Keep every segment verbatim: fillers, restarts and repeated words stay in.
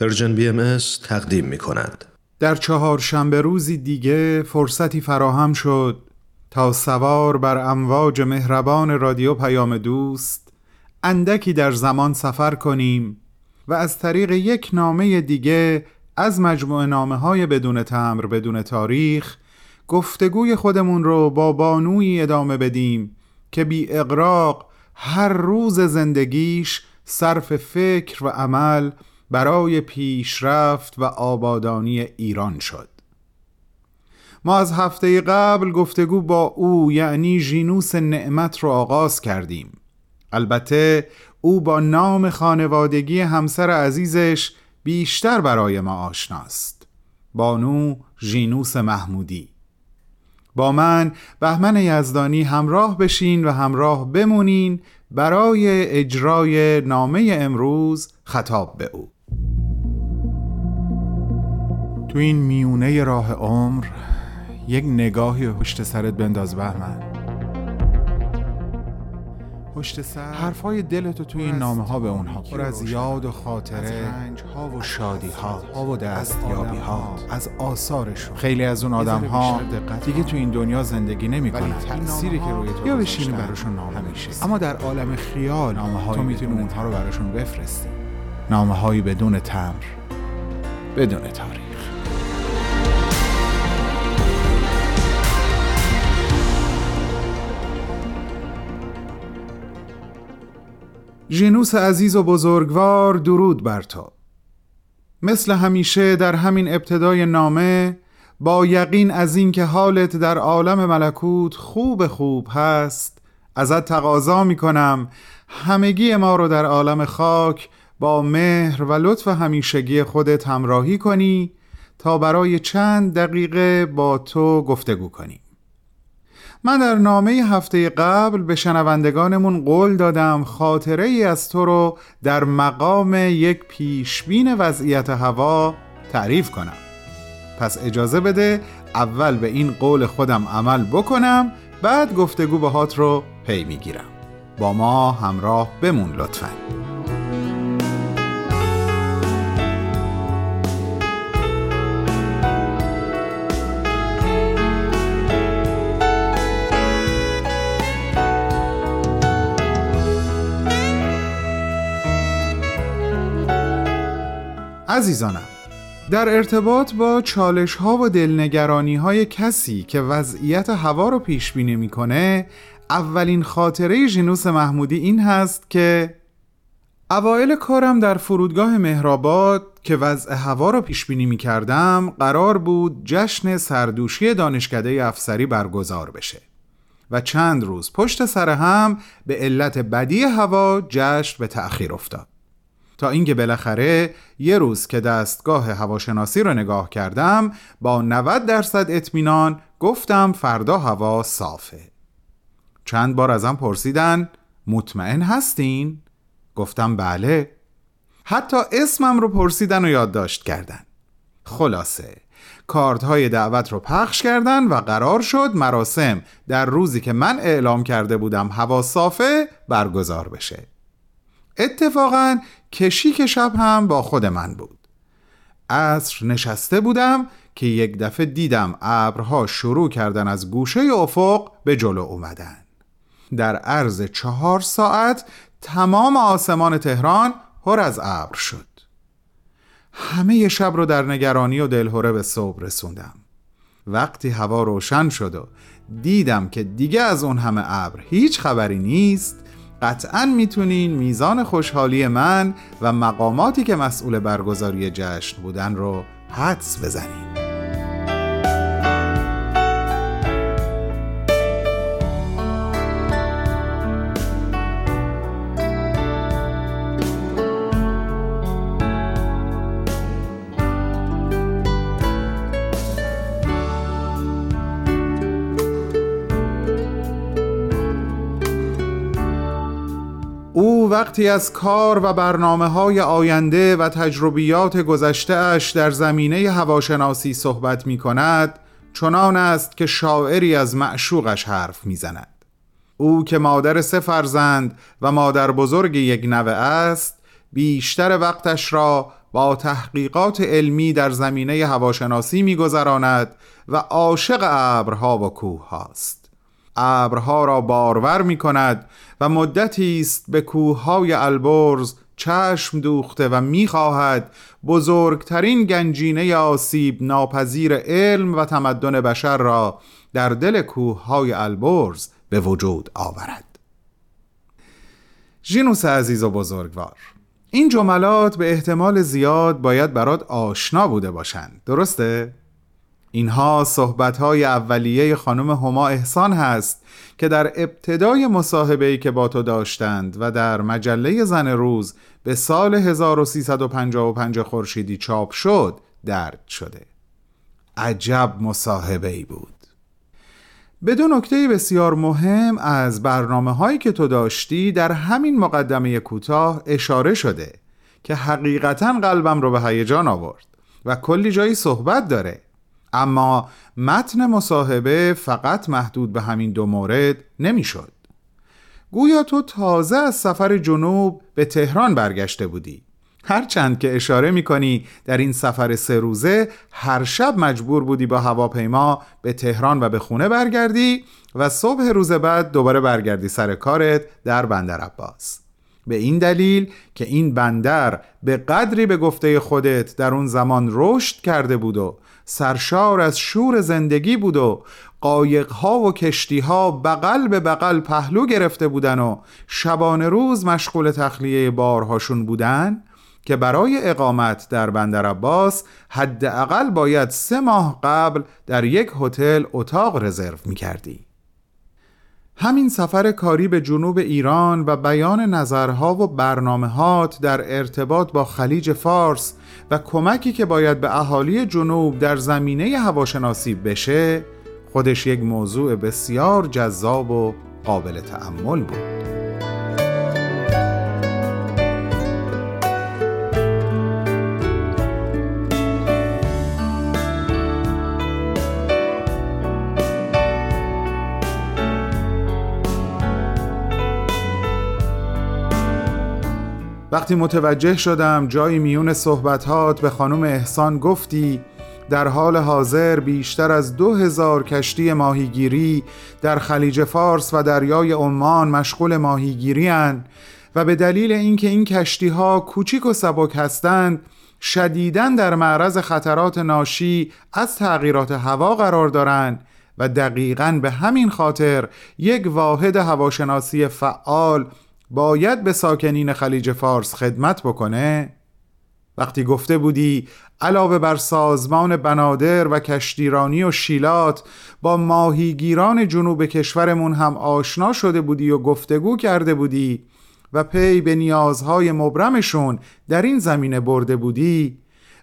پرژن بی ام اس تقدیم می کند. در چهارشنبه روزی دیگه فرصتی فراهم شد تا سوار بر امواج مهربان رادیو پیام دوست اندکی در زمان سفر کنیم و از طریق یک نامه دیگه از مجموعه نامه‌های بدون تمبر بدون تاریخ گفتگوی خودمون رو با بانوی ادامه بدیم که بی اغراق هر روز زندگیش صرف فکر و عمل برای پیشرفت و آبادانی ایران شد. ما از هفته قبل گفتگو با او یعنی ژینوس نعمت رو آغاز کردیم. البته او با نام خانوادگی همسر عزیزش بیشتر برای ما آشناست، بانو ژینوس محمودی. با من بهمن یزدانی همراه بشین و همراه بمونین برای اجرای نامه امروز خطاب به او. تو این میونه راه عمر یک نگاهی پشت سرت بنداز بهمن. پشت سر حرفای دلتو توی این نامه ها به اونها پر از یاد و خاطره، رنج‌ها و شادی‌ها و دستیابی‌ها از آثارشون. خیلی از اون آدم‌ها دیگه تو این دنیا زندگی نمی‌کنن، تأثیری که روی تو یا بشینی براشون نامه میشه، اما در عالم خیال تو میتونی اونها رو براشون بفرستی. نامه‌های بدون تمبر بدون تاریخ. ژینوس عزیز و بزرگوار، درود بر تو. مثل همیشه در همین ابتدای نامه با یقین از این که حالت در عالم ملکوت خوب خوب هست ازت تقاضا می کنم همگی ما رو در عالم خاک با مهر و لطف همیشگی خودت همراهی کنی تا برای چند دقیقه با تو گفتگو کنیم. من در نامه هفته قبل به شنوندگانمون قول دادم خاطره ای از تو رو در مقام یک پیشبین وضعیت هوا تعریف کنم. پس اجازه بده اول به این قول خودم عمل بکنم، بعد گفتگو باهات رو پی میگیرم. با ما همراه بمون لطفاً. عزیزانم، در ارتباط با چالش ها و دلنگرانی های کسی که وضعیت هوا رو پیش بینی میکنه، اولین خاطره ژینوس محمودی این هست که اوایل کارم در فرودگاه مهرآباد که وضع هوا رو پیش بینی میکردم، قرار بود جشن سردوشی دانشکده افسری برگزار بشه و چند روز پشت سر هم به علت بدی هوا جشن به تأخیر افتاد، تا اینکه بالاخره یه روز که دستگاه هواشناسی رو نگاه کردم با نود درصد اطمینان گفتم فردا هوا صافه. چند بار ازم پرسیدن مطمئن هستین؟ گفتم بله. حتی اسمم رو پرسیدن و یادداشت کردن. خلاصه کارت‌های دعوت رو پخش کردن و قرار شد مراسم در روزی که من اعلام کرده بودم هوا صافه برگزار بشه. اتفاقاً کشیک شب هم با خود من بود. عصر نشسته بودم که یک دفعه دیدم ابرها شروع کردن از گوشه افق به جلو اومدن. در عرض چهار ساعت تمام آسمان تهران پر از ابر شد. همه شب رو در نگرانی و دلهره به صبح رسوندم. وقتی هوا روشن شد و دیدم که دیگه از اون همه ابر هیچ خبری نیست، قطعاً میتونین میزان خوشحالی من و مقاماتی که مسئول برگزاری جشن بودن رو حدس بزنین. وقتی از کار و برنامه‌های آینده و تجربیات گذشته‌اش در زمینه هواشناسی صحبت می‌کند، چنان است که شاعری از معشوقش حرف می‌زند. او که مادر سه فرزند و مادر بزرگ یک نوه است، بیشتر وقتش را با تحقیقات علمی در زمینه هواشناسی می‌گذراند و عاشق ابرها و کوه هاست. ابرها را بارور می‌کند و مدتی است به کوه‌های البرز چشم دوخته و می‌خواهد بزرگترین گنجینه آسیب ناپذیر علم و تمدن بشر را در دل کوه‌های البرز به وجود آورد. ژینوس عزیز و بزرگوار، این جملات به احتمال زیاد باید برات آشنا بوده باشند، درسته؟ اینها صحبت‌های اولیه خانم هما احسان هست که در ابتدای مصاحبه‌ای که با تو داشتند و در مجله زن روز به سال هزار و سیصد و پنجاه و پنج خورشیدی چاپ شد درد شده. عجب مصاحبه‌ای بود. به دو نکته بسیار مهم از برنامه‌هایی که تو داشتی در همین مقدمه کوتاه اشاره شده که حقیقتاً قلبم رو به هیجان آورد و کلی جایی صحبت داره، اما متن مصاحبه فقط محدود به همین دو مورد نمی‌شد. گویا تو تازه از سفر جنوب به تهران برگشته بودی، هرچند که اشاره می‌کنی در این سفر سه روزه هر شب مجبور بودی با هواپیما به تهران و به خونه برگردی و صبح روز بعد دوباره برگردی سر کارت در بندر عباس، به این دلیل که این بندر به قدری به گفته خودت در اون زمان رشد کرده بود و سرشار از شور زندگی بود و قایق‌ها و کشتی‌ها بغل به بغل پهلو گرفته بودن و شبانه روز مشغول تخلیه بارهاشون بودن که برای اقامت در بندر عباس حداقل باید سه ماه قبل در یک هتل اتاق رزرو می‌کردی. همین سفر کاری به جنوب ایران و بیان نظرها و برنامه‌هات در ارتباط با خلیج فارس و کمکی که باید به اهالی جنوب در زمینه هواشناسی بشه، خودش یک موضوع بسیار جذاب و قابل تأمل بود. وقتی متوجه شدم جایی میون صحبتات به خانم احسان گفتی در حال حاضر بیشتر از دو هزار کشتی ماهیگیری در خلیج فارس و دریای عمان مشغول ماهیگیری اند و به دلیل اینکه این کشتی ها کوچیک و سبک هستند شدیداً در معرض خطرات ناشی از تغییرات هوا قرار دارند و دقیقاً به همین خاطر یک واحد هواشناسی فعال باید به ساکنین خلیج فارس خدمت بکنه. وقتی گفته بودی علاوه بر سازمان بنادر و کشتیرانی و شیلات با ماهیگیران جنوب کشورمون هم آشنا شده بودی و گفتگو کرده بودی و پی به نیازهای مبرمشون در این زمینه برده بودی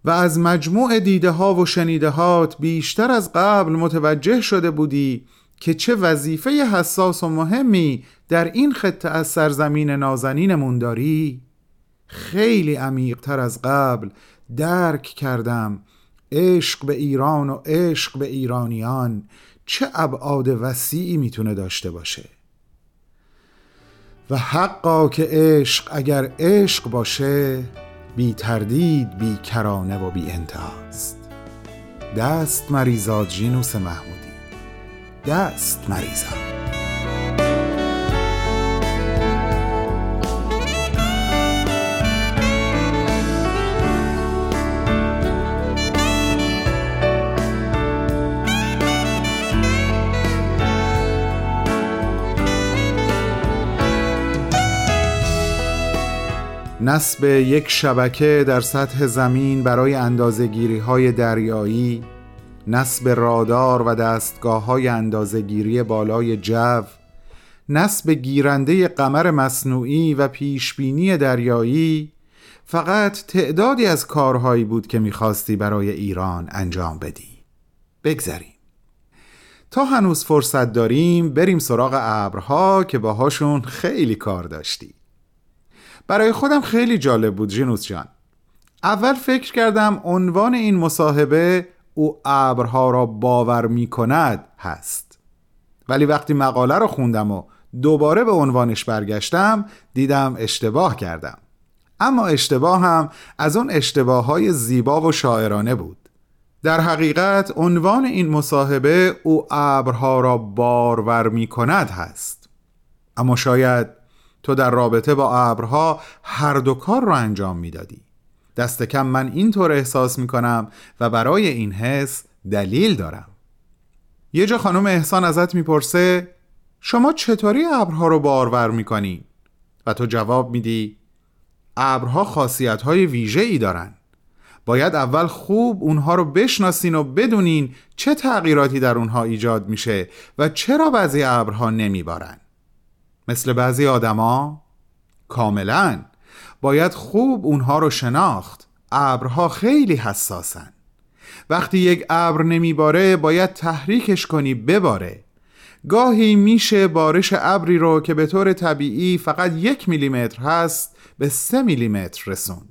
و از مجموع دیده ها و شنیده هات بیشتر از قبل متوجه شده بودی که چه وظیفه حساس و مهمی در این خطه از سرزمین نازنینمون داری، خیلی عمیق‌تر از قبل درک کردم عشق به ایران و عشق به ایرانیان چه ابعاد وسیعی میتونه داشته باشه و حقا که عشق اگر عشق باشه بی تردید بی کرانه و بی انتهاست. دست مریزاد ژینوس محمودی، دست مریزاد. نصب یک شبکه در سطح زمین برای اندازه‌گیری‌های دریایی، نصب رادار و دستگاه‌های اندازه‌گیری بالای جو، نصب گیرنده قمر مصنوعی و پیشبینی دریایی فقط تعدادی از کارهایی بود که می‌خواستی برای ایران انجام بدی. بگذریم. تا هنوز فرصت داریم بریم سراغ ابرها که باهاشون خیلی کار داشتی. برای خودم خیلی جالب بود ژینوس جان. اول فکر کردم عنوان این مصاحبه او ابرها را باور می کند هست، ولی وقتی مقاله را خوندم و دوباره به عنوانش برگشتم دیدم اشتباه کردم. اما اشتباه هم از اون اشتباه‌های زیبا و شاعرانه بود. در حقیقت عنوان این مصاحبه او ابرها را بارور می‌کند هست. اما شاید تو در رابطه با ابرها هر دو کار را انجام می‌دادی. دست کم من اینطور احساس می‌کنم و برای این حس دلیل دارم. یه جا خانم احسان ازت می‌پرسه شما چطوری ابرها رو بارور می‌کنین؟ و تو جواب میدی ابرها خاصیت‌های ویژه‌ای دارن. باید اول خوب اونها رو بشناسین و بدونین چه تغییراتی در اونها ایجاد میشه و چرا بعضی ابرها نمیبارن. مثل بعضی آدما؟ کاملاً. باید خوب اونها رو شناخت. ابرها خیلی حساسن. وقتی یک ابر نمیباره باید تحریکش کنی بباره. گاهی میشه بارش ابری رو که به طور طبیعی فقط یک میلیمتر هست به سه میلیمتر رسوند.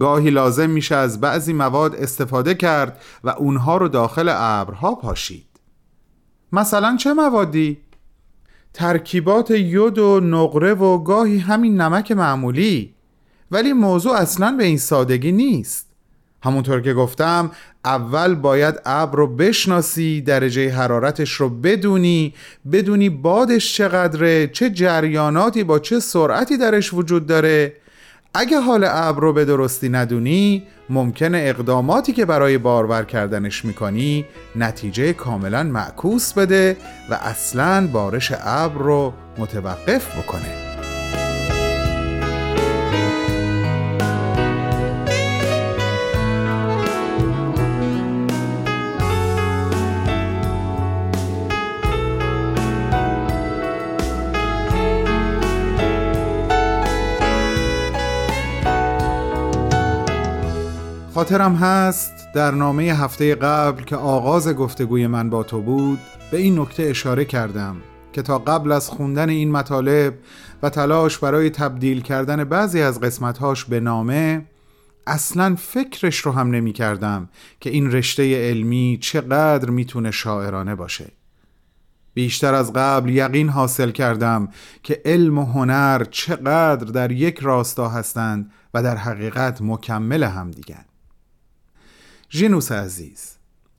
گاهی لازم میشه از بعضی مواد استفاده کرد و اونها رو داخل ابرها پاشید. مثلا چه موادی؟ ترکیبات یود و نقره و گاهی همین نمک معمولی. ولی موضوع اصلاً به این سادگی نیست. همونطور که گفتم اول باید ابر رو بشناسی، درجه حرارتش رو بدونی، بدونی بادش چقدره، چه جریاناتی با چه سرعتی درش وجود داره. اگه حال ابر رو به درستی ندونی ممکنه اقداماتی که برای بارور کردنش میکنی نتیجه کاملا معکوس بده و اصلاً بارش ابر رو متوقف بکنه. خاطرم هست در نامه هفته قبل که آغاز گفتگوی من با تو بود به این نکته اشاره کردم که تا قبل از خوندن این مطالب و تلاش برای تبدیل کردن بعضی از قسمت‌هاش به نامه اصلاً فکرش رو هم نمی کردم که این رشته علمی چقدر میتونه شاعرانه باشه. بیشتر از قبل یقین حاصل کردم که علم و هنر چقدر در یک راستا هستند و در حقیقت مکمل هم دیگر. ژینوس عزیز،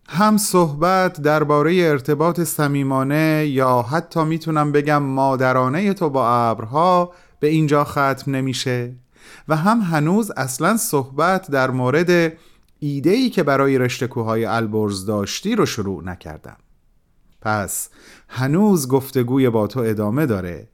هم صحبت درباره ارتباط صمیمانه یا حتی میتونم بگم مادرانه تو با ابرها به اینجا ختم نمیشه و هم هنوز اصلا صحبت در مورد ایده‌ای که برای رشته‌کوه‌های البرز داشتی رو شروع نکردم. پس هنوز گفتگوی با تو ادامه داره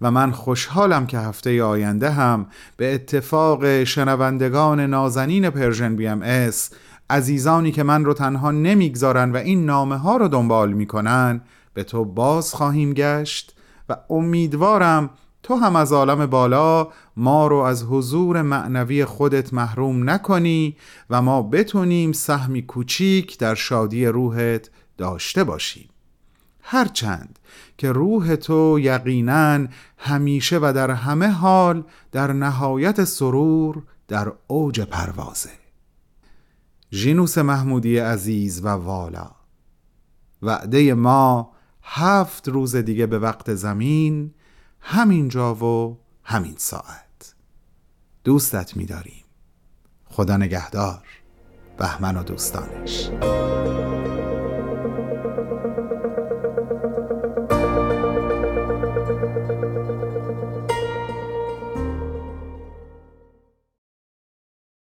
و من خوشحالم که هفته آینده هم به اتفاق شنوندگان نازنین پرژن بی ام اس، عزیزانی که من رو تنها نمیگذارن و این نامه ها رو دنبال میکنن، به تو باز خواهیم گشت و امیدوارم تو هم از عالم بالا ما رو از حضور معنوی خودت محروم نکنی و ما بتونیم سهمی کوچیک در شادی روحت داشته باشیم، هرچند که روح تو یقیناً همیشه و در همه حال در نهایت سرور در اوج پروازه. ژینوس محمودی عزیز و والا، وعده ما هفت روز دیگه به وقت زمین، همین جا و همین ساعت. دوستت می‌داریم. خدا نگهدار. بهمن و دوستانش.